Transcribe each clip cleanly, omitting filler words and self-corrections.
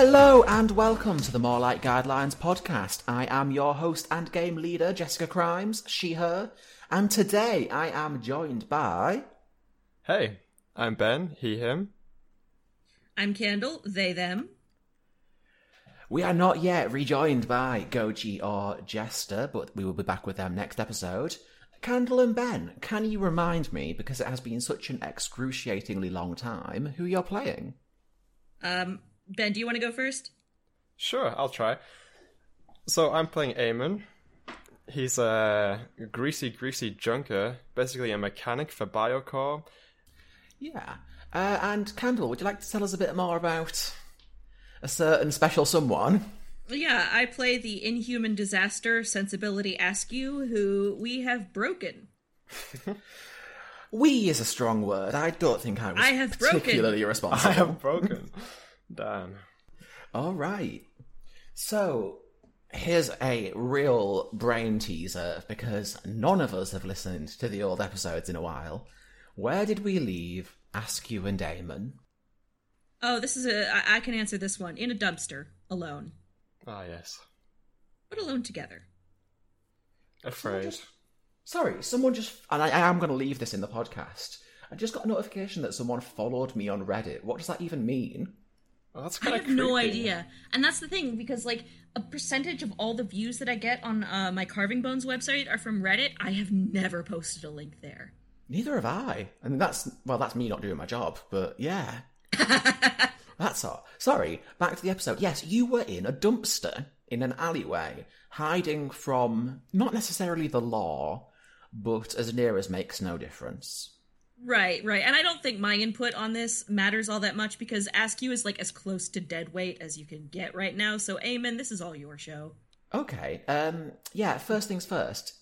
Hello and welcome to the More Like Guidelines podcast. I am your host and game leader, Jessica Crimes, she, her, and today I am joined by... Hey, I'm Ben, he, him. I'm Kendall, they, them. We are not yet rejoined by Goji or Jester, but we will be back with them next episode. Kendall and Ben, can you remind me, because it has been such an excruciatingly long time, who you're playing? Ben, do you want to go first? Sure, I'll try. So I'm playing Eamon. He's a greasy junker, basically a mechanic for Biocore. Yeah. And Kendall, would you like to tell us a bit more about a certain special someone? Yeah, I play the inhuman disaster sensibility Askew, who we have broken. We is a strong word. I don't think I was particularly responsible. I have broken. Damn. All right. So, here's a real brain teaser, because none of us have listened to the old episodes in a while. Where did we leave Askew and Eamon? Oh, this is I can answer this one. In a dumpster. Alone. Ah, yes. But alone together. Afraid. And I am going to leave this in the podcast. I just got a notification that someone followed me on Reddit. What does that even mean? Well, that's kind of creepy. I have no idea. And that's the thing, because, like, a percentage of all the views that I get on my Carving Bones website are from Reddit. I have never posted a link there. Neither have I. I mean, that's me not doing my job, but yeah. That's all. Sorry, back to the episode. Yes, you were in a dumpster in an alleyway, hiding from, not necessarily the law, but as near as makes no difference. Right. And I don't think my input on this matters all that much, because Askew is, like, as close to dead weight as you can get right now. So, Eamon, this is all your show. Okay. Yeah, first things first.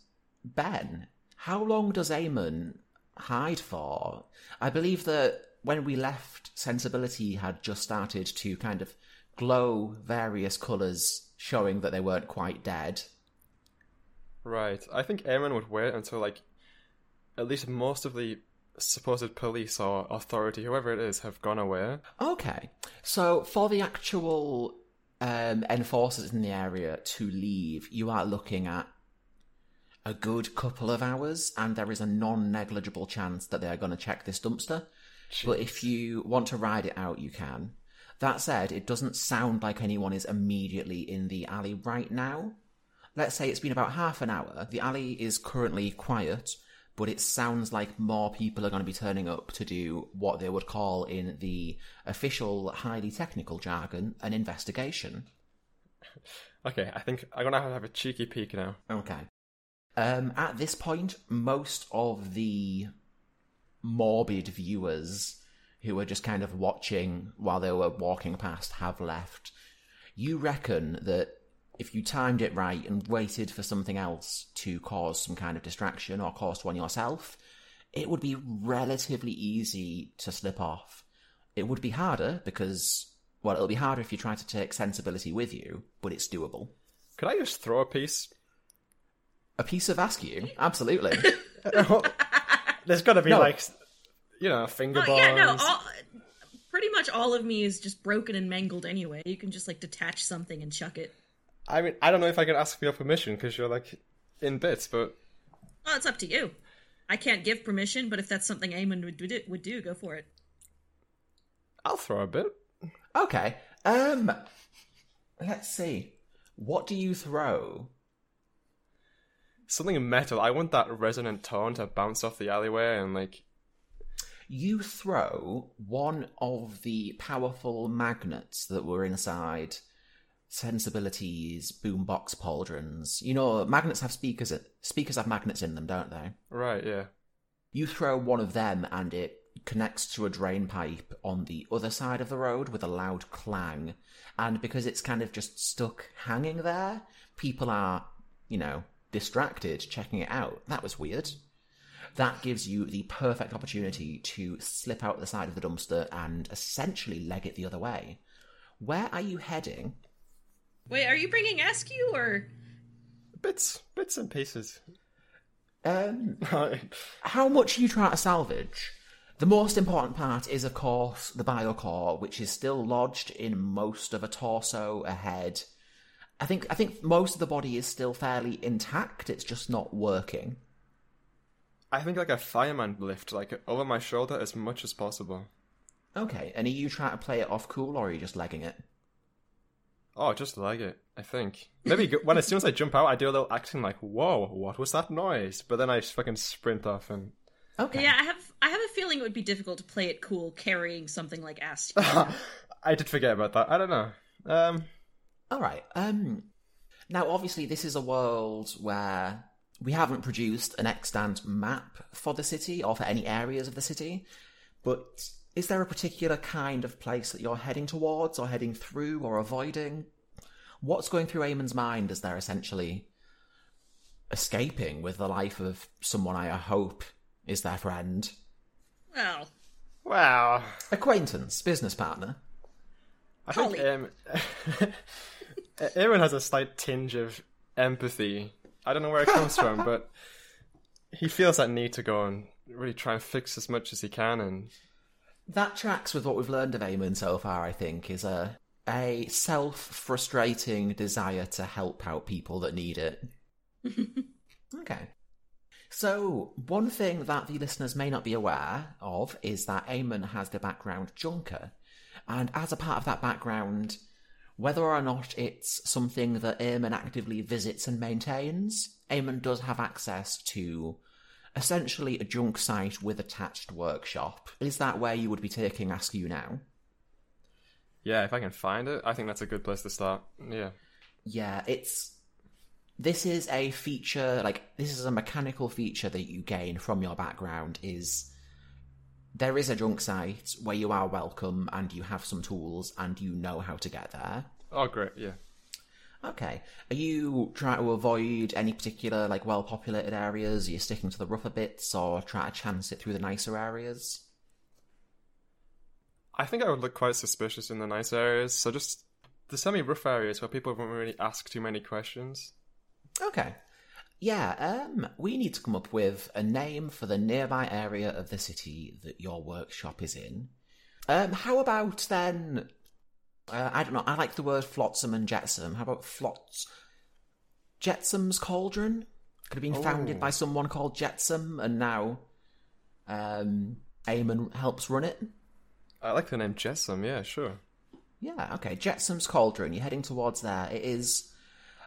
Ben, how long does Eamon hide for? I believe that when we left, Sensibility had just started to kind of glow various colours, showing that they weren't quite dead. Right. I think Eamon would wait until, like, at least most of the supposed police or authority, whoever it is, have gone away. Okay. So for the actual enforcers in the area to leave, you are looking at a good couple of hours, and there is a non-negligible chance that they are going to check this dumpster. Jeez. But if you want to ride it out, you can. That said, it doesn't sound like anyone is immediately in the alley right now. Let's say it's been about half an hour. The alley is currently quiet, but it sounds like more people are going to be turning up to do what they would call, in the official, highly technical jargon, an investigation. Okay, I think I'm going to have a cheeky peek now. Okay. At this point, most of the morbid viewers who were just kind of watching while they were walking past have left. You reckon that if you timed it right and waited for something else to cause some kind of distraction or caused one yourself, it would be relatively easy to slip off. It would be harder because, well, it'll be harder if you try to take sensibility with you, but it's doable. Could I just throw a piece? A piece of Askew? Absolutely. There's got to be, finger bombs. Yeah, no, pretty much all of me is just broken and mangled anyway. You can just, like, detach something and chuck it. I mean, I don't know if I could ask for your permission, because you're, like, in bits, but... Well, it's up to you. I can't give permission, but if that's something Eamon would do, go for it. I'll throw a bit. Okay. Let's see. What do you throw? Something metal. I want that resonant tone to bounce off the alleyway and, like... You throw one of the powerful magnets that were inside Sensibility's boombox pauldrons. You know, magnets have speakers have magnets in them, don't they? Right, yeah. You throw one of them and it connects to a drain pipe on the other side of the road with a loud clang. And because it's kind of just stuck hanging there, people are, distracted checking it out. That was weird. That gives you the perfect opportunity to slip out the side of the dumpster and essentially leg it the other way. Where are you heading? Wait, are you bringing Askew, or...? Bits and pieces. How much are you trying to salvage? The most important part is, of course, the biocore, which is still lodged in most of a torso, a head. I think most of the body is still fairly intact, it's just not working. I think like a fireman lift, like over my shoulder as much as possible. Okay, and are you trying to play it off cool, or are you just legging it? Oh, just leg it, I think. Maybe as soon as I jump out, I do a little acting like, whoa, what was that noise? But then I just fucking sprint off and... Okay. Yeah, I have a feeling it would be difficult to play it cool carrying something like Askew. I did forget about that. I don't know. All right. Now, obviously, this is a world where we haven't produced an extant map for the city or for any areas of the city. But is there a particular kind of place that you're heading towards or heading through or avoiding? What's going through Eamon's mind as they're essentially escaping with the life of someone I hope... is their friend. Well. Acquaintance, business partner. I think Eamon has a slight tinge of empathy. I don't know where it comes from, but he feels that need to go and really try and fix as much as he can. And that tracks with what we've learned of Eamon so far, I think, is a self-frustrating desire to help out people that need it. Okay. So, one thing that the listeners may not be aware of is that Eamon has the background Junker. And as a part of that background, whether or not it's something that Eamon actively visits and maintains, Eamon does have access to essentially a junk site with attached workshop. Is that where you would be taking Askew now? Yeah, if I can find it, I think that's a good place to start. Yeah. Yeah, it's... This is a feature, this is a mechanical feature that you gain from your background, is there is a junk site where you are welcome and you have some tools and you know how to get there. Oh, great, yeah. Okay. Are you trying to avoid any particular, well-populated areas? Are you sticking to the rougher bits or trying to chance it through the nicer areas? I think I would look quite suspicious in the nice areas, so just the semi-rough areas where people won't really ask too many questions. Okay. Yeah, we need to come up with a name for the nearby area of the city that your workshop is in. How about then... I don't know, I like the word flotsam and jetsam. How about Jetsam's Cauldron? Could have been founded by someone called Jetsam, and now Eamon helps run it. I like the name Jetsam, yeah, sure. Yeah, okay, Jetsam's Cauldron. You're heading towards there. It is...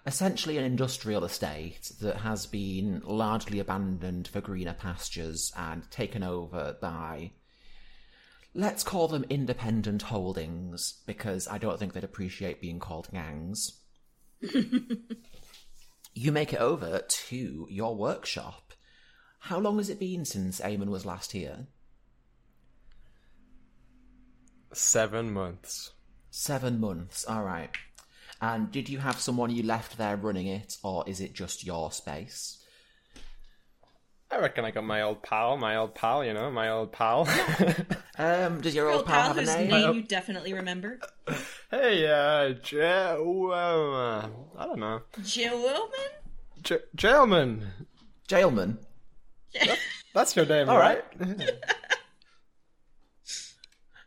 essentially an industrial estate that has been largely abandoned for greener pastures and taken over by, let's call them independent holdings, because I don't think they'd appreciate being called gangs. You make it over to your workshop. How long has it been since Eamon was last here? 7 months. 7 months, all right. And did you have someone you left there running it, or is it just your space? I reckon I got my old pal. Does your old pal have a name? Whose name you definitely remember? Hey, Jailman. I don't know. Jailman. That's your name, all right?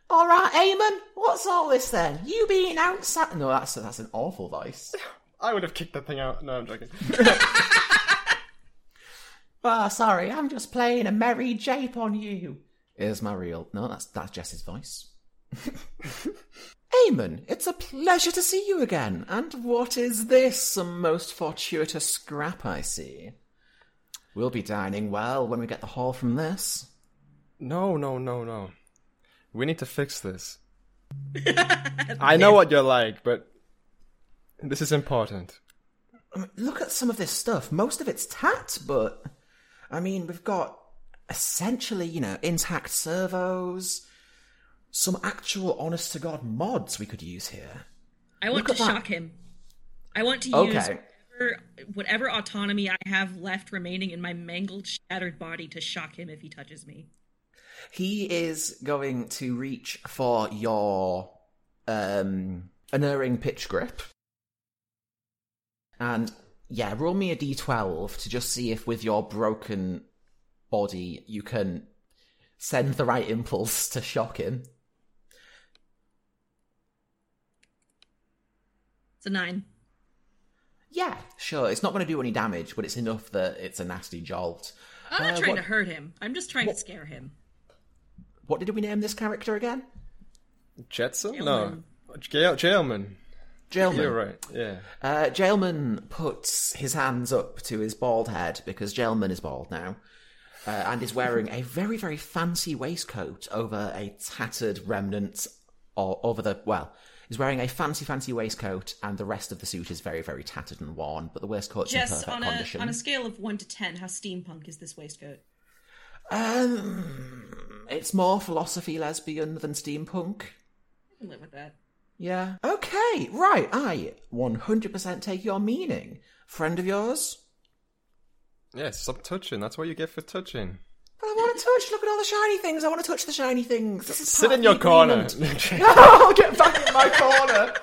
All right, Eamon, what's all this then? You being outside... No, that's an awful voice. I would have kicked that thing out. No, I'm joking. Oh, sorry, I'm just playing a merry jape on you. Here's my real... No, that's Jess's voice. Eamon, it's a pleasure to see you again. And what is this? A most fortuitous scrap, I see. We'll be dining well when we get the haul from this. No. We need to fix this. I know what you're like, but this is important. Look at some of this stuff. Most of it's tat, but... I mean, we've got essentially, intact servos, some actual honest-to-God mods we could use here. I want to shock him. I want to use whatever autonomy I have left remaining in my mangled, shattered body to shock him if he touches me. He is going to reach for your unerring pitch grip. And, roll me a d12 to just see if with your broken body you can send the right impulse to shock him. It's a 9. Yeah, sure. It's not going to do any damage, but it's enough that it's a nasty jolt. I'm not trying to hurt him. I'm just trying to scare him. What did we name this character again? Jetson? Jailman. No. Jailman. Jailman. You're right, yeah. Jailman puts his hands up to his bald head, because Jailman is bald now, and is wearing a very, very fancy waistcoat over a tattered remnant, or over the, well, he's wearing a fancy, fancy waistcoat, and the rest of the suit is very, very tattered and worn, but the waistcoat's in perfect condition. On a scale of 1 to 10, how steampunk is this waistcoat? It's more philosophy lesbian than steampunk. I can live with that. Yeah. Okay, right, I 100% take your meaning. Friend of yours? Yeah, stop touching. That's what you get for touching. But I want to touch. Look at all the shiny things. I want to touch the shiny things. Sit in your corner. No, get back in my corner.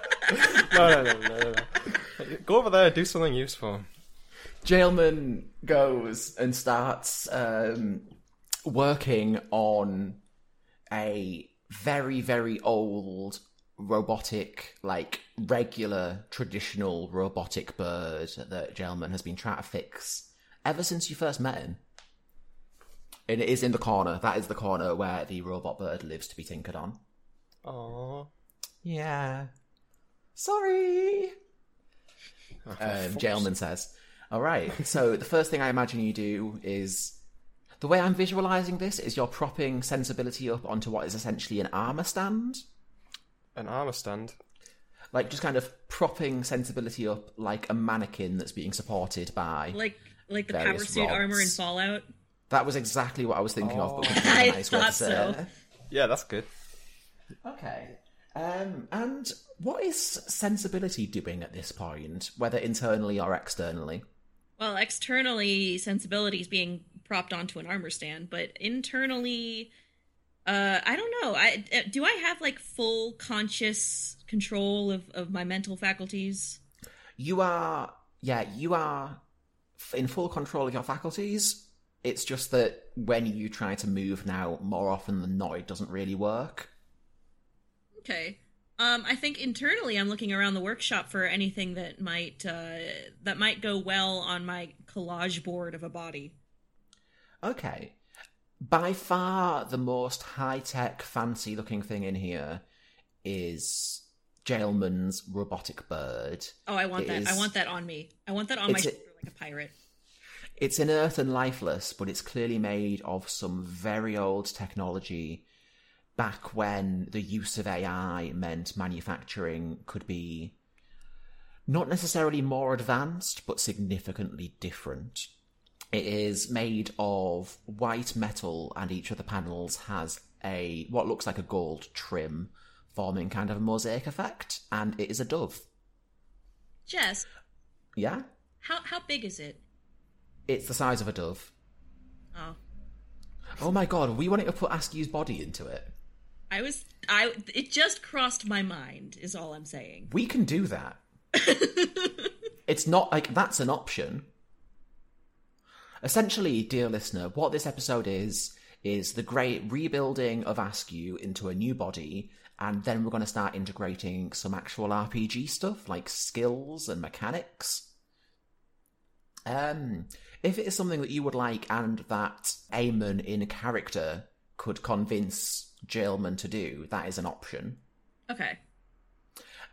No. Go over there, do something useful. Jailman goes and starts working on a very, very old robotic, like regular, traditional robotic bird that Jailman has been trying to fix ever since you first met him. And it is in the corner. That is the corner where the robot bird lives to be tinkered on. Aww. Yeah. Sorry. Jailman says, all right, so the first thing I imagine you do is... The way I'm visualising this is you're propping sensibility up onto what is essentially an armour stand. An armour stand? Like, just kind of propping sensibility up like a mannequin that's being supported by... Like the power suit armour in Fallout? That was exactly what I was thinking of. But I thought so. Yeah, that's good. Okay. And what is sensibility doing at this point, whether internally or externally? Well, externally, sensibility is being propped onto an armor stand, but internally, I don't know. Do I have like full conscious control of my mental faculties? You are in full control of your faculties. It's just that when you try to move now, more often than not, it doesn't really work. Okay. I think internally I'm looking around the workshop for anything that might go well on my collage board of a body. Okay. By far the most high-tech, fancy-looking thing in here is Jailman's robotic bird. Oh, I want that. I want that on me. I want that on my shoulder like a pirate. It's inert and lifeless, but it's clearly made of some very old technology. Back when the use of AI meant manufacturing could be not necessarily more advanced, but significantly different. It is made of white metal, and each of the panels has what looks like a gold trim, forming kind of a mosaic effect, and it is a dove. Jess? Yeah? How big is it? It's the size of a dove. Oh. Oh my god, we wanted to put Askew's body into it. It just crossed my mind, is all I'm saying. We can do that. It's not like that's an option. Essentially, dear listener, what this episode is the great rebuilding of Askew into a new body, and then we're going to start integrating some actual RPG stuff, like skills and mechanics. If it is something that you would like and that Eamon in character could convince Jailman to do, that is an option. Okay.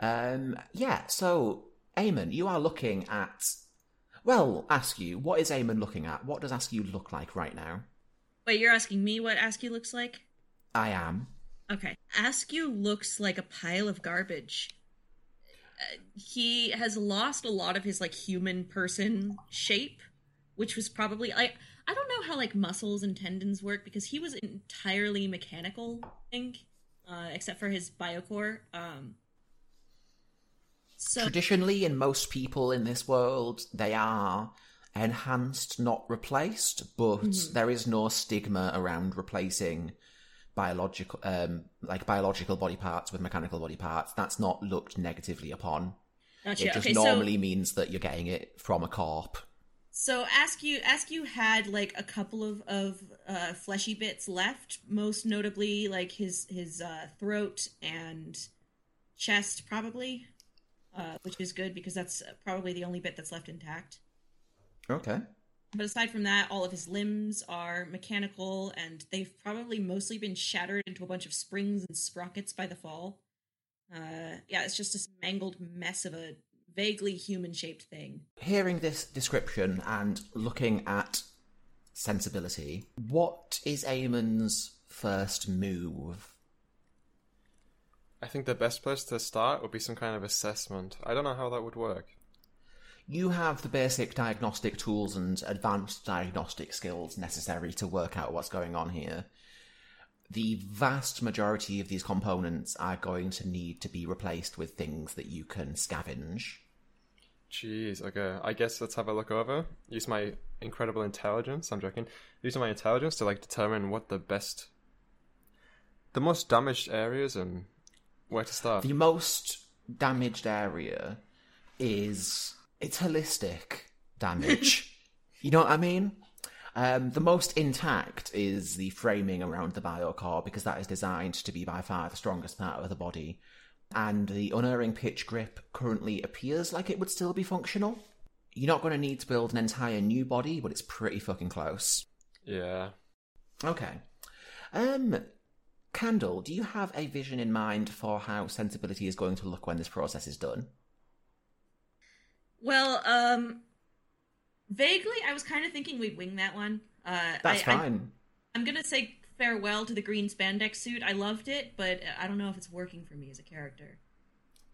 Yeah, so Eamon, you are looking at... Well, Askew, what is Eamon looking at? What does Askew look like right now? Wait, you're asking me what Askew looks like? I am. Okay. Askew looks like a pile of garbage. He has lost a lot of his, like, human person shape, which was probably... I don't know how, like, muscles and tendons work, because he was entirely mechanical, I think, except for his Biocore. Traditionally, in most people in this world, they are enhanced, not replaced, but there is no stigma around replacing biological body parts with mechanical body parts. That's not looked negatively upon. Gotcha. It just normally means that you're getting it from a corp. So Askew had like a couple of fleshy bits left, most notably like his throat and chest, probably, which is good because that's probably the only bit that's left intact. Okay. But aside from that, all of his limbs are mechanical, and they've probably mostly been shattered into a bunch of springs and sprockets by the fall. Yeah, it's just a mangled mess of a vaguely human-shaped thing. Hearing this description and looking at sensibility, what is Eamon's first move? I think the best place to start would be some kind of assessment. I don't know how that would work. You have the basic diagnostic tools and advanced diagnostic skills necessary to work out what's going on here. The vast majority of these components are going to need to be replaced with things that you can scavenge. Jeez, okay. I guess let's have a look over. Use my incredible intelligence, I'm joking. Using my intelligence to like determine what the most damaged areas and where to start. The most damaged area is... It's holistic damage. You know what I mean? The most intact is the framing around the biocore, because that is designed to be by far the strongest part of the body. And the unerring pitch grip currently appears like it would still be functional. You're not going to need to build an entire new body, but it's pretty fucking close. Yeah. Okay. Candle, do you have a vision in mind for how sensibility is going to look when this process is done? Well, vaguely, I was kind of thinking we'd wing that one. That's fine. I'm going to say farewell to the green spandex suit. I loved it, but I don't know if it's working for me as a character.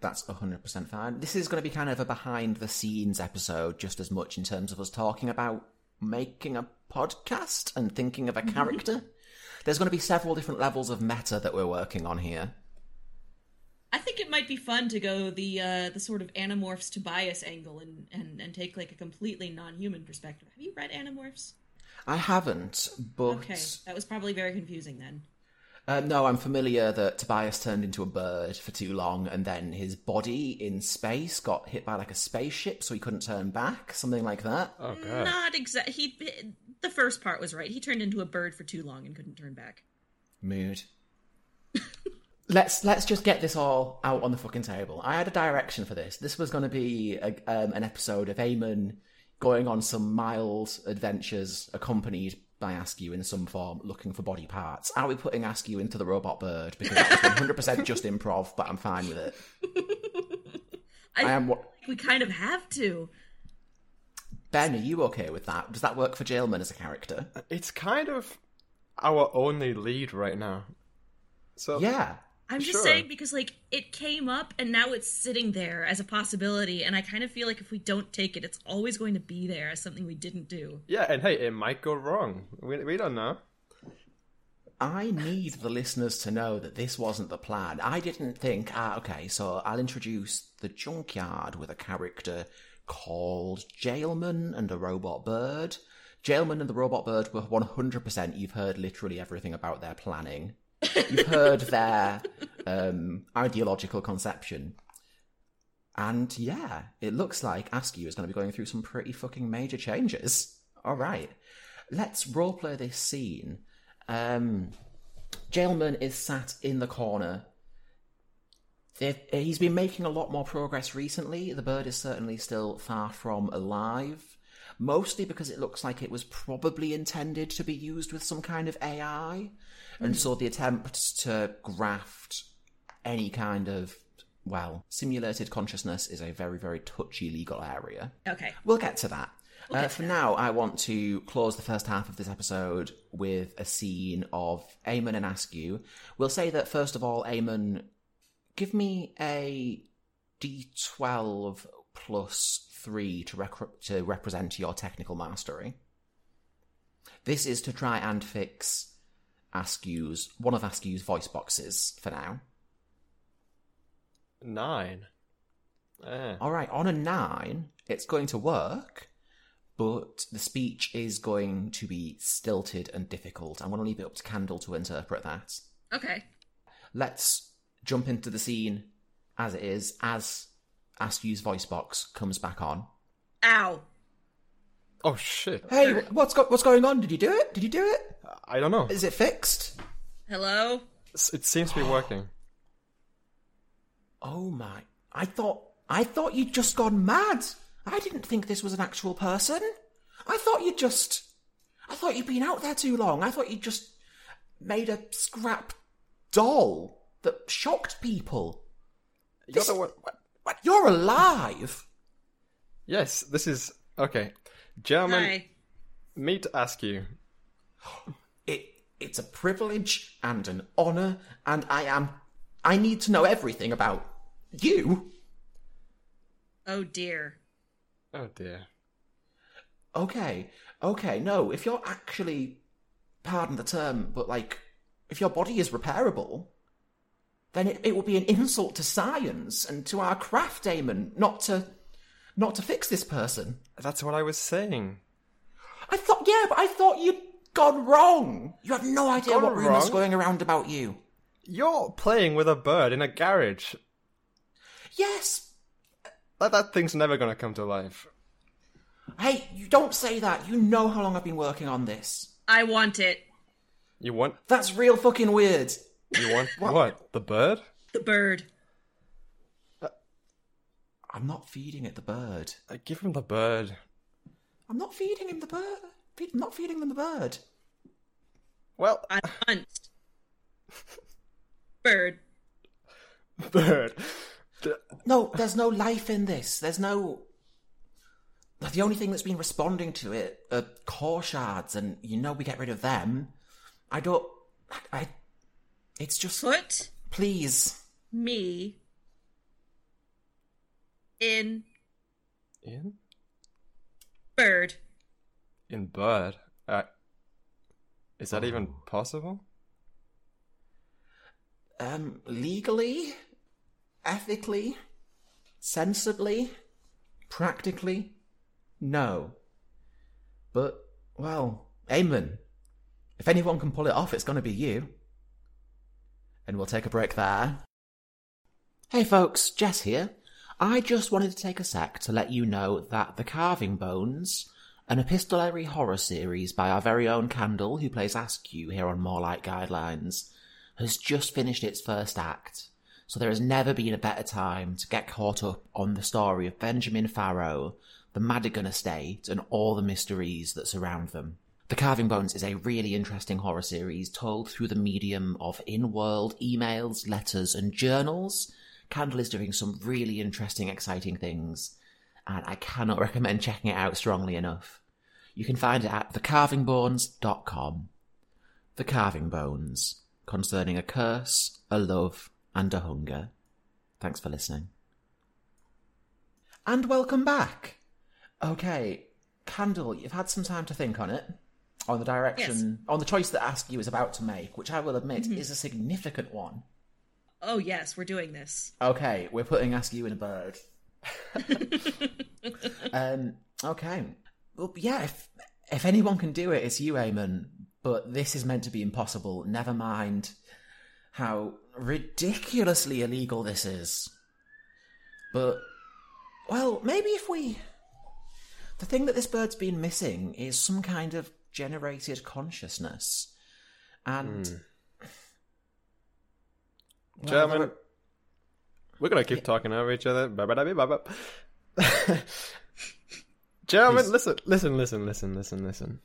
That's 100% fine. This is going to be kind of a behind-the-scenes episode, just as much in terms of us talking about making a podcast and thinking of a character. There's going to be several different levels of meta that we're working on here. I think it might be fun to go the sort of Animorphs Tobias angle and take like a completely non-human perspective. Have you read Animorphs? I haven't, but... Okay, that was probably very confusing then. No, I'm familiar that Tobias turned into a bird for too long, and then his body in space got hit by like a spaceship, so he couldn't turn back, something like that. Oh, God. Not exactly. The first part was right. He turned into a bird for too long and couldn't turn back. Mood. Let's just get this all out on the fucking table. I had a direction for this. This was going to be an episode of Eamon going on some mild adventures accompanied by Askew in some form, looking for body parts. Are we putting Askew into the robot bird? Because that was 100% just improv, but I'm fine with it. We kind of have to. Ben, are you okay with that? Does that work for Jailman as a character? It's kind of our only lead right now. So yeah. I'm just saying because, like, it came up and now it's sitting there as a possibility, and I kind of feel like if we don't take it, it's always going to be there as something we didn't do. Yeah, and hey, it might go wrong. We don't know. I need the listeners to know that this wasn't the plan. I didn't think, okay, so I'll introduce the junkyard with a character called Jailman and a robot bird. Jailman and the robot bird were 100%. You've heard literally everything about their planning. You've heard their ideological conception. And yeah, it looks like Askew is going to be going through some pretty fucking major changes. All right. Let's roleplay this scene. Jailman is sat in the corner. He's been making a lot more progress recently. The bird is certainly still far from alive. Mostly because it looks like it was probably intended to be used with some kind of AI. And so the attempt to graft any kind of, simulated consciousness is a very, very touchy legal area. Okay. We'll get to that. For now, I want to close the first half of this episode with a scene of Eamon and Askew. We'll say that, first of all, Eamon, give me a D12 plus 3 to represent your technical mastery. This is to try and fix one of Askew's voice boxes for now. 9. All right, on a 9, it's going to work, but the speech is going to be stilted and difficult. I'm going to leave it up to Candle to interpret that. Okay. Let's jump into the scene as it is, as Askew's voice box comes back on. Ow. Oh shit! Hey, what's going on? Did you do it? I don't know. Is it fixed? Hello? It seems to be working. Oh my! I thought you'd just gone mad. I didn't think this was an actual person. I thought you'd been out there too long. I thought you'd just made a scrap doll that shocked people. You're alive. Yes, this is okay. Jailman, hi. Meet Askew. It's a privilege and an honor, and I need to know everything about you. Oh dear. Okay, no, if you're actually, pardon the term, but like, if your body is repairable, then it would be an insult to science and to our craft, Eamon, not to fix this person. That's what I was saying. I thought you'd gone wrong. You have no idea what rumors going around about you. You're playing with a bird in a garage. Yes. That thing's never going to come to life. Hey, you don't say that. You know how long I've been working on this. I want it. You want? That's real fucking weird. You want what? The bird? The bird. I'm not feeding it the bird. Give him the bird. I'm not feeding him the bird. I'm not feeding them the bird. Well, I want bird. No, there's no life in this. There's no. The only thing that's been responding to it are core shards, and we get rid of them. I don't. It's just. Put. Please. Me. In? Bird. In bird? Is that even possible? Legally, ethically, sensibly, practically, no. But, well, Eamon, if anyone can pull it off, it's going to be you. And we'll take a break there. Hey folks, Jess here. I just wanted to take a sec to let you know that The Carving Bones, an epistolary horror series by our very own Candle, who plays Askew here on More Like Guidelines, has just finished its first act, so there has never been a better time to get caught up on the story of Benjamin Farrow, the Madigan estate, and all the mysteries that surround them. The Carving Bones is a really interesting horror series told through the medium of in-world emails, letters, and journals. Candle is doing some really interesting, exciting things, and I cannot recommend checking it out strongly enough. You can find it at thecarvingbones.com. The Carving Bones, concerning a curse, a love, and a hunger. Thanks for listening. And welcome back. Okay, Candle, you've had some time to think on it, on the direction, yes, on the choice that Askew is about to make, which I will admit is a significant one. Oh, yes, we're doing this. Okay, we're putting Askew in a bird. Okay. Well, yeah, if anyone can do it, it's you, Eamon. But this is meant to be impossible. Never mind how ridiculously illegal this is. But, well, maybe if we... The thing that this bird's been missing is some kind of generated consciousness. And... Well, Jailman, we're going to keep talking over each other. Jailman, listen.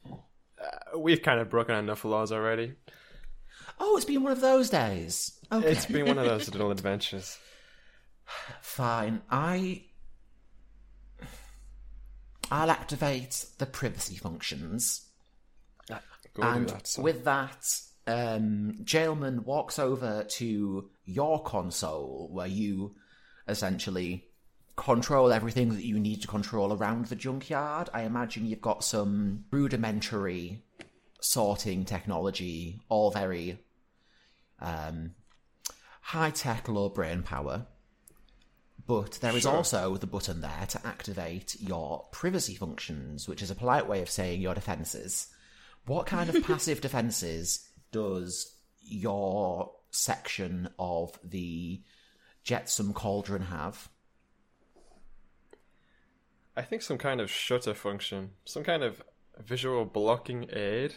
We've kind of broken enough laws already. Oh, it's been one of those days. Okay. It's been one of those little adventures. Fine. I'll activate the privacy functions. With that... Jailman walks over to your console, where you essentially control everything that you need to control around the junkyard. I imagine you've got some rudimentary sorting technology, all very high-tech, low brain power. But there is also the button there to activate your privacy functions, which is a polite way of saying your defences. What kind of passive defences does your section of the Jetsam's Cauldron have? I think some kind of shutter function. Some kind of visual blocking aid.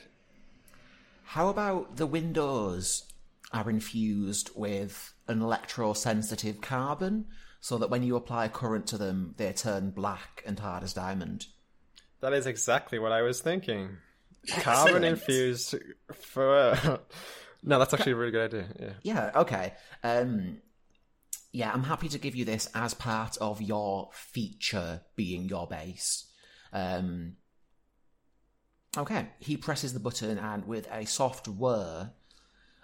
How about the windows are infused with an electrosensitive carbon so that when you apply current to them, they turn black and hard as diamond? That is exactly what I was thinking. Carbon infused for... No, that's actually a really good idea. Yeah, okay. Yeah, I'm happy to give you this as part of your feature being your base. Okay, he presses the button and with a soft whir,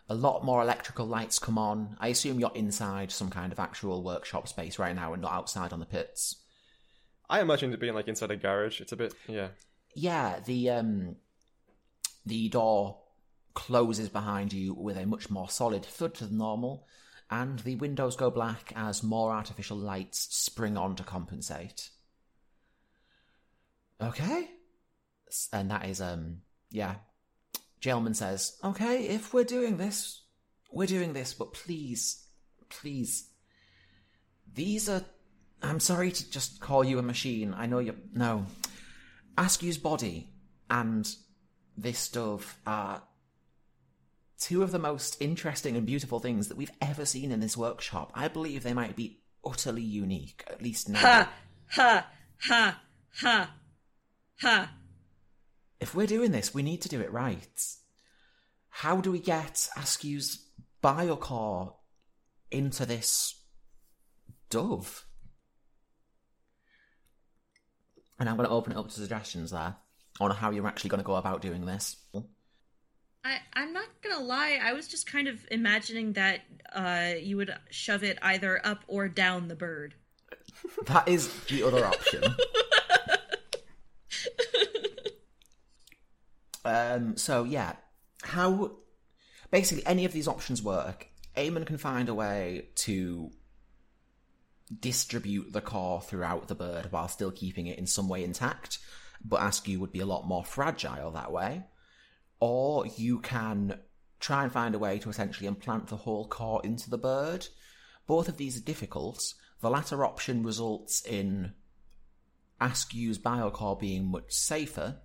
a lot more electrical lights come on. I assume you're inside some kind of actual workshop space right now and not outside on the pits. I imagine it being like inside a garage. It's a bit, yeah. Yeah, the door closes behind you with a much more solid thud than normal. And the windows go black as more artificial lights spring on to compensate. Okay. And that is, yeah. Jailman says, okay, if we're doing this, we're doing this, but please, these are... I'm sorry to just call you a machine. I know you're... No. Askew's body and this stuff are... two of the most interesting and beautiful things that we've ever seen in this workshop. I believe they might be utterly unique, at least now. Ha! Ha! Ha! Ha! Ha! If we're doing this, we need to do it right. How do we get Askew's biocore into this dove? And I'm going to open it up to suggestions there on how you're actually going to go about doing this. I'm not gonna lie, I was just kind of imagining that you would shove it either up or down the bird. That is the other option. So yeah, how... Basically, any of these options work. Eamon can find a way to distribute the core throughout the bird while still keeping it in some way intact, but Askew would be a lot more fragile that way. Or you can try and find a way to essentially implant the whole core into the bird. Both of these are difficult. The latter option results in Askew's biocore being much safer,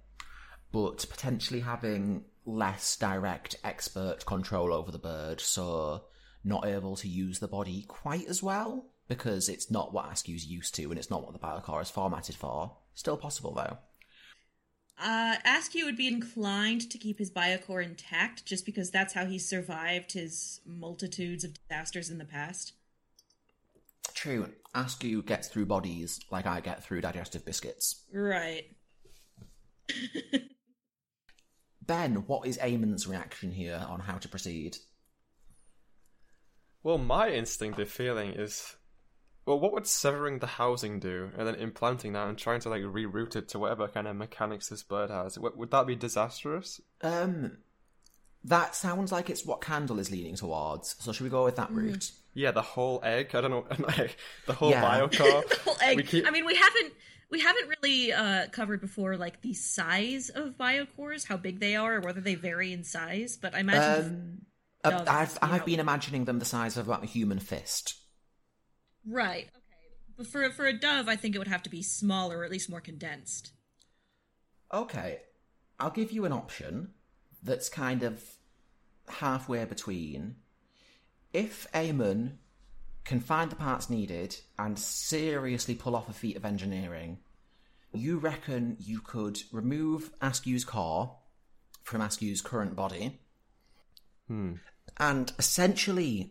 but potentially having less direct expert control over the bird, so not able to use the body quite as well, because it's not what Askew's used to and it's not what the biocore is formatted for. Still possible, though. Askew would be inclined to keep his biocore intact just because that's how he survived his multitudes of disasters in the past. True. Askew gets through bodies like I get through digestive biscuits. Right. Ben, what is Eamon's reaction here on how to proceed? Well, my instinctive feeling is... Well, what would severing the housing do, and then implanting that and trying to, like, reroute it to whatever kind of mechanics this bird has? Would that be disastrous? That sounds like it's what Candle is leaning towards, so should we go with that route? Yeah, the whole egg, I don't know, the whole biocore. The whole egg. I mean, we haven't really covered before, like, the size of biocores, how big they are, or whether they vary in size, but I imagine... I've been imagining them the size of about a human fist. Right, okay. But for a dove, I think it would have to be smaller, or at least more condensed. Okay, I'll give you an option that's kind of halfway between. If Eamon can find the parts needed and seriously pull off a feat of engineering, you reckon you could remove Askew's core from Askew's current body, and essentially...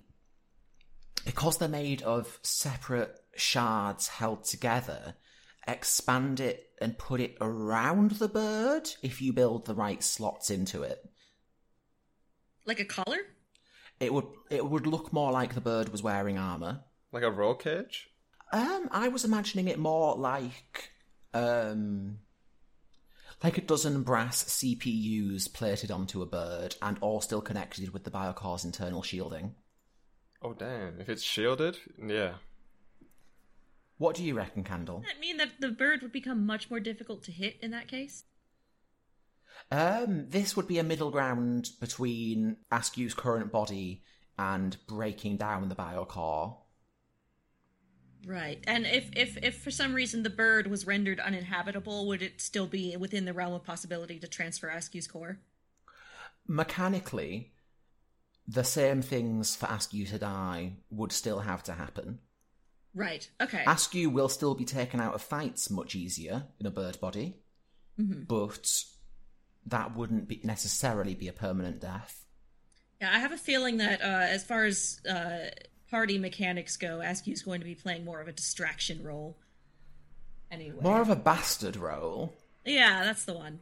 Because they're made of separate shards held together, expand it and put it around the bird if you build the right slots into it. Like a collar? It would look more like the bird was wearing armour. Like a roll cage? I was imagining it more like a dozen brass CPUs plated onto a bird and all still connected with the biocore's internal shielding. Oh, damn. If it's shielded, yeah. What do you reckon, Candle? Doesn't that mean that the bird would become much more difficult to hit in that case? This would be a middle ground between Askew's current body and breaking down the biocore. Right. And if for some reason the bird was rendered uninhabitable, would it still be within the realm of possibility to transfer Askew's core? Mechanically, the same things for Askew to die would still have to happen. Right, okay. Askew will still be taken out of fights much easier in a bird body, mm-hmm. but that wouldn't be necessarily be a permanent death. Yeah, I have a feeling that as far as party mechanics go, Askew's going to be playing more of a distraction role anyway. More of a bastard role. Yeah, that's the one.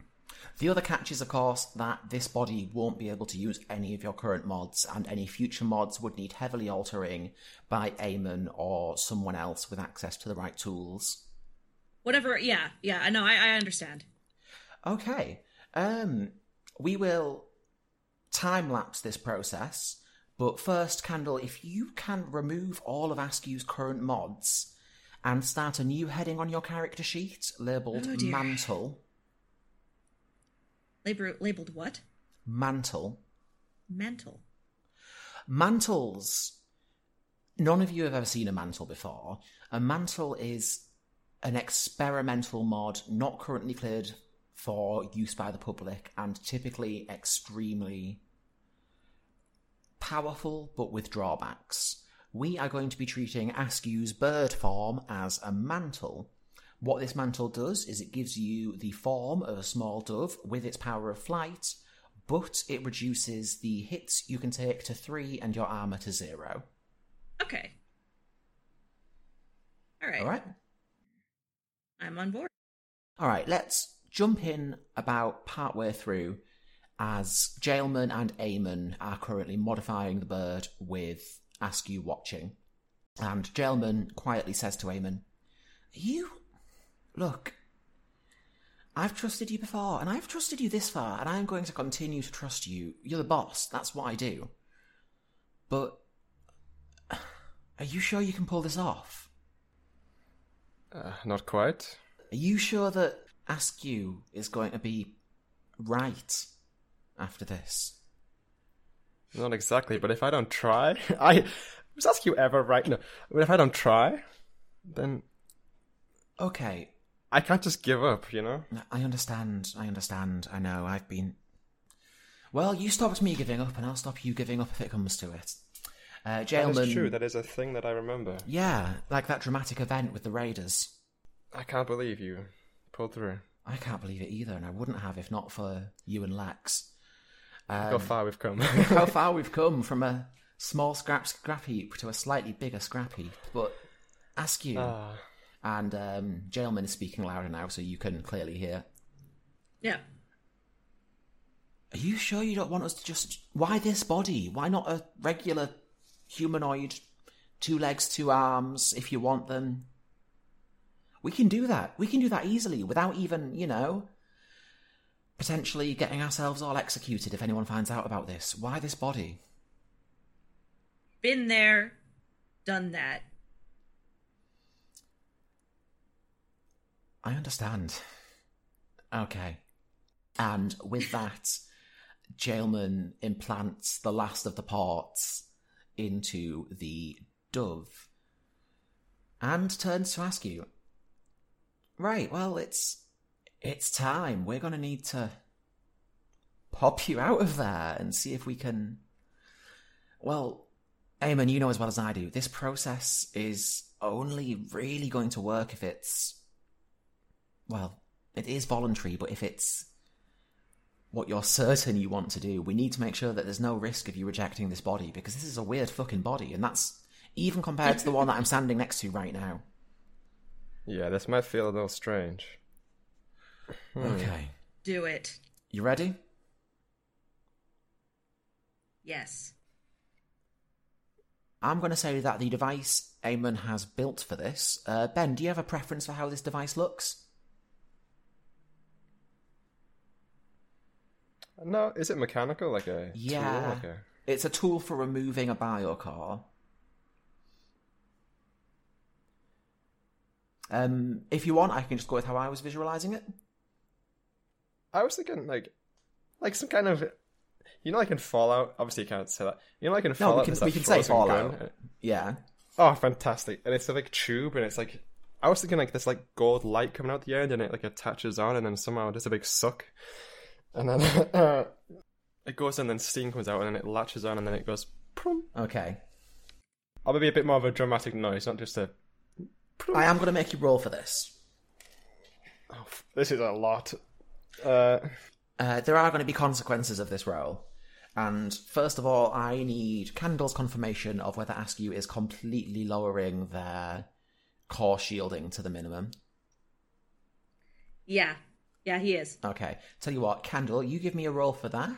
The other catch is, of course, that this body won't be able to use any of your current mods, and any future mods would need heavily altering by Eamon or someone else with access to the right tools. Whatever, yeah, no, I understand. Okay, we will time-lapse this process, but first, Candle, if you can remove all of Askew's current mods and start a new heading on your character sheet labelled Mantle... Labeled what? Mantle. Mantle. Mantles. None of you have ever seen a mantle before. A mantle is an experimental mod not currently cleared for use by the public and typically extremely powerful but with drawbacks. We are going to be treating Askew's bird form as a mantle. What this mantle does is it gives you the form of a small dove with its power of flight, but it reduces the hits you can take to 3 and your armor to 0. Okay. All right. I'm on board. All right, let's jump in about partway through as Jailman and Eamon are currently modifying the bird with Askew watching. And Jailman quietly says to Eamon, Look, I've trusted you before, and I've trusted you this far, and I'm going to continue to trust you. You're the boss, that's what I do. But are you sure you can pull this off? Not quite. Are you sure that Askew is going to be right after this? Not exactly, but if I don't try... Was Askew ever right? No. But if I don't try, then... Okay... I can't just give up, you know? I understand. I know, I've been... Well, you stopped me giving up, and I'll stop you giving up if it comes to it. Jailman... That is true, that is a thing that I remember. Yeah, like that dramatic event with the Raiders. I can't believe you pulled through. I can't believe it either, and I wouldn't have if not for you and Lex. How far we've come. How far we've come from a small scrap heap to a slightly bigger scrap heap, but Askew... And Jailman is speaking louder now, so you can clearly hear. Yeah. Are you sure you don't want us to just... Why this body? Why not a regular humanoid? 2 legs, 2 arms, if you want them. We can do that. We can do that easily, without even, potentially getting ourselves all executed if anyone finds out about this. Why this body? Been there, done that. I understand. Okay. And with that, Jailman implants the last of the parts into the dove and turns to Askew. Right, well, it's time. We're going to need to pop you out of there and see if we can... Well, Eamon, you know as well as I do, this process is only really going to work if it's... Well, it is voluntary, but if it's what you're certain you want to do, we need to make sure that there's no risk of you rejecting this body, because this is a weird fucking body, and that's even compared to the one that I'm standing next to right now. Yeah, this might feel a little strange. Okay. Do it. You ready? Yes. I'm going to say that the device Eamon has built for this... Ben, do you have a preference for how this device looks? No, is it mechanical? Like a tool? It's a tool for removing a biocore. If you want, I can just go with how I was visualizing it. I was thinking like some kind of, like in Fallout. Obviously, you can't say that. Like in Fallout, we can say Fallout. Gun. Yeah. Oh, fantastic. And it's a like tube, and it's like, I was thinking like this like gold light coming out the end, and it like attaches on, and then somehow there's a big suck, and then it goes, and then steam comes out, and then it latches on, and then it goes prum. Okay. Or maybe a bit more of a dramatic noise, not just a prum. I am going to make you roll for this. Oh, this is a lot. There are going to be consequences of this roll. And first of all, I need Candle's confirmation of whether Askew is completely lowering their core shielding to the minimum. Yeah. Yeah, he is. Okay. Tell you what, Candle, you give me a roll for that.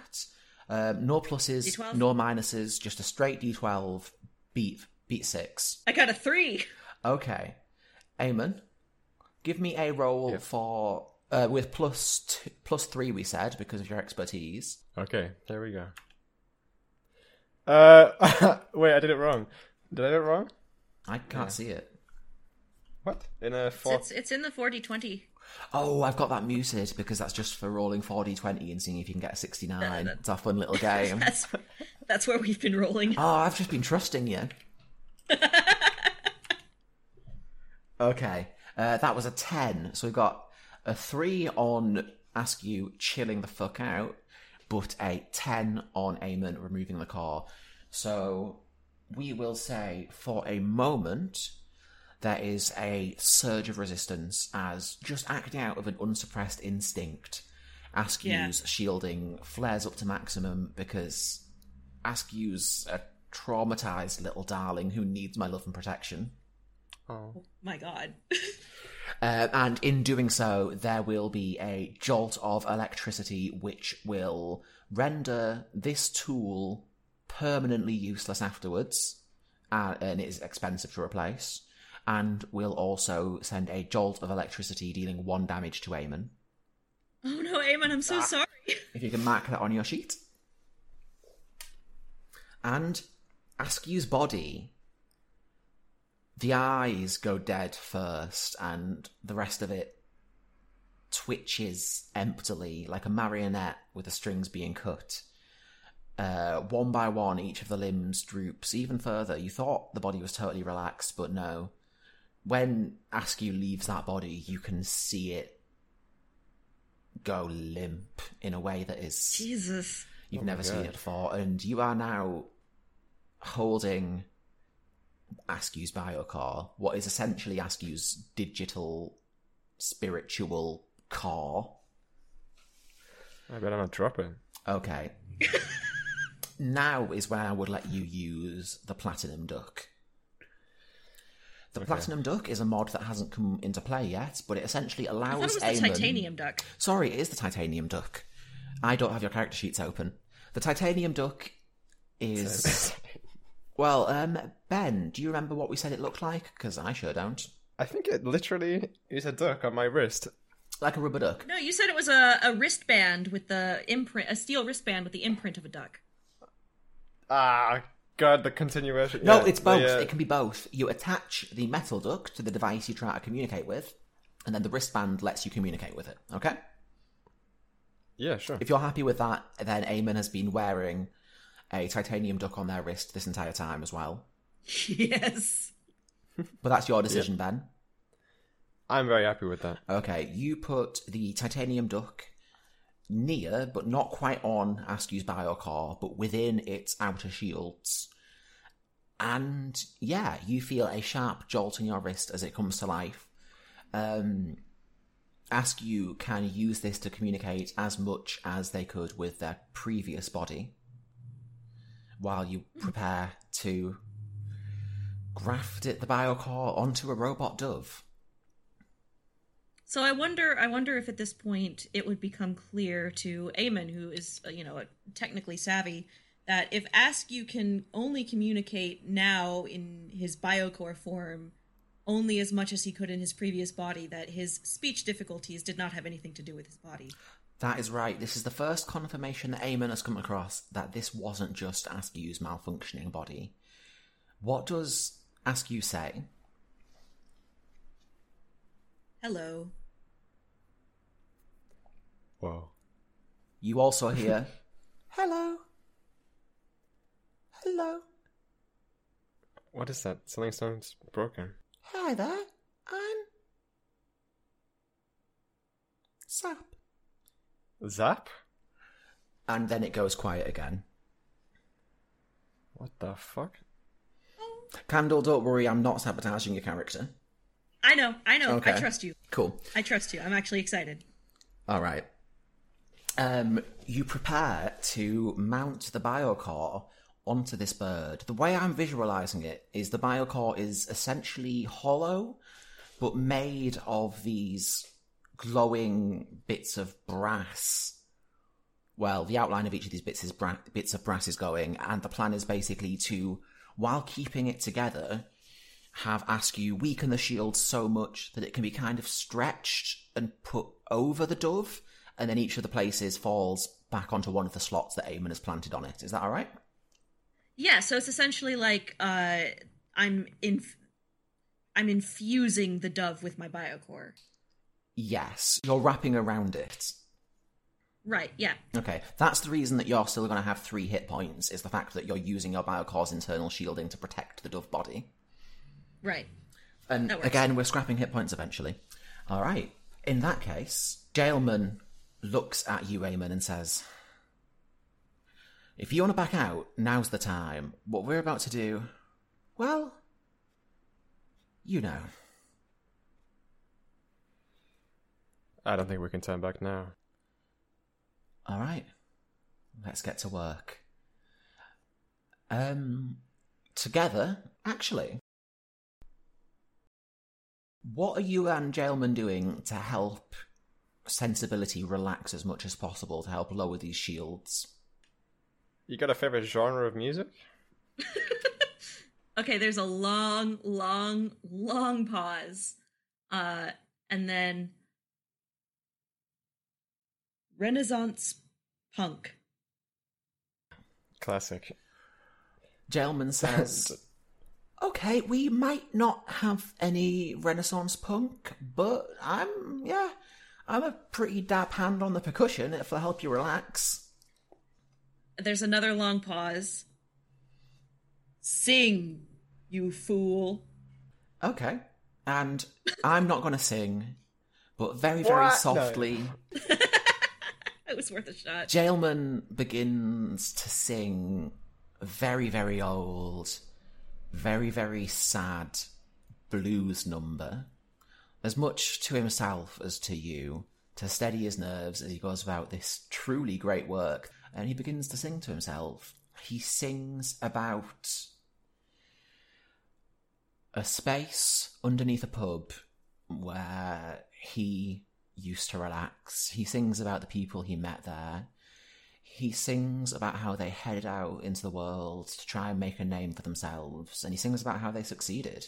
No pluses, D12? No minuses, just a straight D12. Beat 6. I got a 3. Okay. Eamon, give me a roll for... with plus 3, we said, because of your expertise. Okay, there we go. Wait, I did it wrong. Did I do it wrong? I can't see it. What? In a 4... It's in the 4D20. Oh, I've got that muted, because that's just for rolling 4D20 and seeing if you can get a 69. It's our fun little game. That's where we've been rolling. Oh, I've just been trusting you. Okay. That was a 10, so we've got... A 3 on Askew chilling the fuck out, but a 10 on Eamon removing the core. So we will say for a moment there is a surge of resistance as, just acting out of an unsuppressed instinct, Askew's shielding flares up to maximum, because Askew's a traumatized little darling who needs my love and protection. Oh my god. And in doing so, there will be a jolt of electricity which will render this tool permanently useless afterwards, and it is expensive to replace, and will also send a jolt of electricity dealing 1 damage to Eamon. Oh no, Eamon, I'm so sorry. If you can mark that on your sheet. And Askew's body... The eyes go dead first, and the rest of it twitches emptily, like a marionette with the strings being cut. One by one, each of the limbs droops even further. You thought the body was totally relaxed, but no. When Askew leaves that body, you can see it go limp in a way that is... Jesus. You've never seen it before, and you are now holding... Askew's biocore, what is essentially Askew's digital spiritual core. I better not drop it. Okay. Now is where I would let you use the Platinum Duck. The Platinum Duck is a mod that hasn't come into play yet, but it essentially allows Eamon... I thought it was the Titanium Duck. Sorry, it is the Titanium Duck. I don't have your character sheets open. The Titanium Duck is... Well, Ben, do you remember what we said it looked like? Because I sure don't. I think it literally is a duck on my wrist. Like a rubber duck. No, you said it was a wristband with the imprint, a steel wristband with the imprint of a duck. Ah, God, the continuation. No, yeah, it's both. It can be both. You attach the metal duck to the device you try to communicate with, and then the wristband lets you communicate with it, okay? Yeah, sure. If you're happy with that, then Eamon has been wearing... a titanium duck on their wrist this entire time as well. Yes. But that's your decision, Ben. I'm very happy with that. Okay, you put the titanium duck near, but not quite on, Askew's biocore, but within its outer shields. And, yeah, you feel a sharp jolt in your wrist as it comes to life. Askew can use this to communicate as much as they could with their previous body, while you prepare to graft the biocore onto a robot dove. So I wonder if at this point it would become clear to Eamon, who is, technically savvy, that if Askew can only communicate now in his biocore form only as much as he could in his previous body, that his speech difficulties did not have anything to do with his body. That is right. This is the first confirmation that Eamon has come across that this wasn't just Askew's malfunctioning body. What does Askew say? Hello. Whoa. You also hear, Hello. Hello. What is that? Something sounds broken. Hi there, I'm... Sap. Zap? And then it goes quiet again. What the fuck? Candle, don't worry, I'm not sabotaging your character. I know. Okay. I trust you. Cool. I trust you. I'm actually excited. All right. You prepare to mount the biocore onto this bird. The way I'm visualizing it is the biocore is essentially hollow, but made of these glowing bits of brass. Well, the outline of each of these bits is bits of brass is going, and the plan is basically to, while keeping it together, have Askew weaken the shield so much that it can be kind of stretched and put over the dove, and then each of the places falls back onto one of the slots that Eamon has planted on it. Is that all right? Yeah, so it's essentially like I'm infusing the dove with my biocore. Yes, you're wrapping around it. Right, yeah. Okay, that's the reason that you're still going to have 3 hit points, is the fact that you're using your biocore's internal shielding to protect the dove body. Right. And again, we're scrapping hit points eventually. All right. In that case, Jailman looks at you, Eamon, and says, if you want to back out, now's the time. What we're about to do, well, you know. I don't think we can turn back now. All right. Let's get to work. Together, actually. What are you and Jailman doing to help sensibility relax as much as possible to help lower these shields? You got a favorite genre of music? Okay, there's a long pause. And then... Renaissance punk. Classic. Jailman says... Okay, we might not have any Renaissance punk, but I'm a pretty dab hand on the percussion if I help you relax. There's another long pause. Sing, you fool. Okay, and I'm not going to sing, but very, very softly. No. It was worth a shot. Jailman begins to sing very, very old... very, very sad blues number, as much to himself as to you, to steady his nerves as he goes about this truly great work. And he begins to sing to himself. He sings about a space underneath a pub where he used to relax. He sings about the people he met there. He sings about how they headed out into the world to try and make a name for themselves, and he sings about how they succeeded.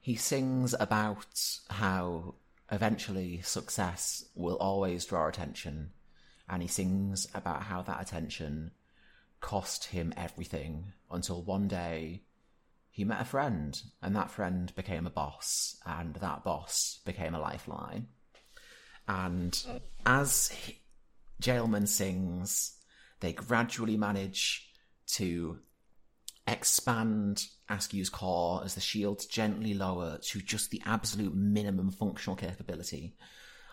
He sings about how eventually success will always draw attention, and he sings about how that attention cost him everything until one day he met a friend, and that friend became a boss, and that boss became a lifeline. And as Jailman sings, they gradually manage to expand Askew's core as the shields gently lower to just the absolute minimum functional capability.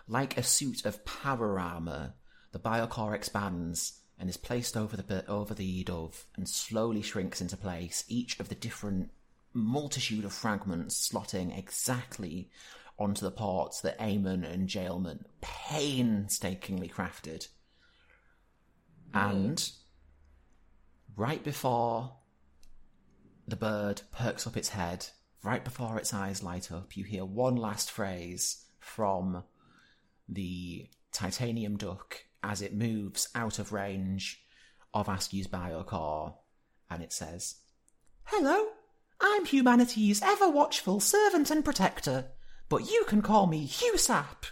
Like a suit of power armor, the biocore expands and is placed over the dove and slowly shrinks into place, each of the different multitude of fragments slotting exactly onto the parts that Eamon and Jailman painstakingly crafted. And right before the bird perks up its head, right before its eyes light up, you hear one last phrase from the titanium duck as it moves out of range of Askew's biocore, and it says, "Hello, I'm humanity's ever-watchful servant and protector, but you can call me Hugh Sap."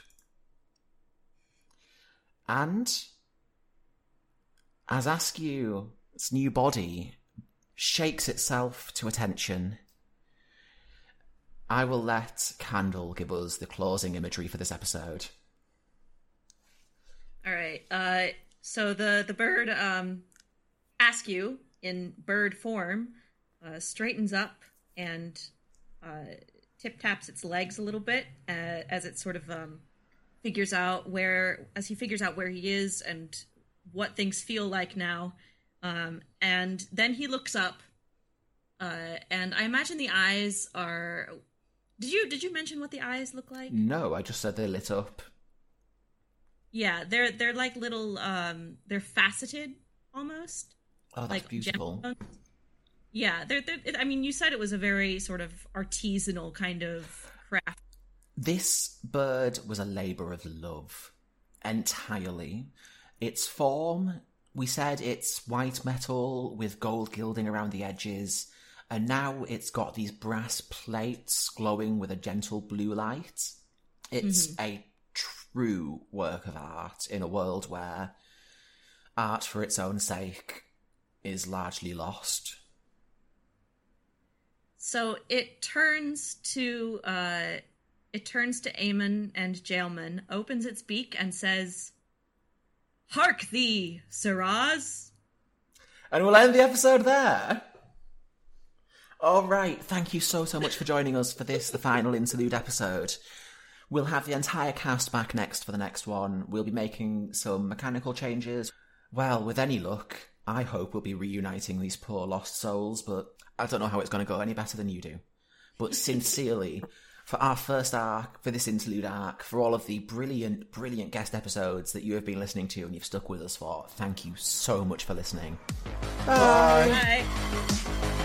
And as Askew's new body shakes itself to attention, I will let Candle give us the closing imagery for this episode. All right. So the bird, Askew, in bird form, straightens up and tip-taps its legs a little bit as it sort of figures out where, as he figures out where he is and what things feel like now. And then he looks up, and I imagine the eyes are... Did you mention what the eyes look like? No, I just said they're lit up. Yeah, they're like little, they're faceted almost. Oh, that's like beautiful. Gemstones. Yeah, I mean, you said it was a very sort of artisanal kind of craft. This bird was a labour of love, entirely. Its form, we said it's white metal with gold gilding around the edges, and now it's got these brass plates glowing with a gentle blue light. It's a true work of art in a world where art for its own sake is largely lost. So it turns to Eamon and Jailman, opens its beak and says, "Hark thee, Siraz." And we'll end the episode there. All right, thank you so much for joining us for this, the final interlude episode. We'll have the entire cast back next for the next one. We'll be making some mechanical changes. Well, with any luck, I hope we'll be reuniting these poor lost souls, but I don't know how it's going to go any better than you do. But sincerely, for our first arc, for this interlude arc, for all of the brilliant, brilliant guest episodes that you have been listening to and you've stuck with us for, thank you so much for listening. Bye! Bye.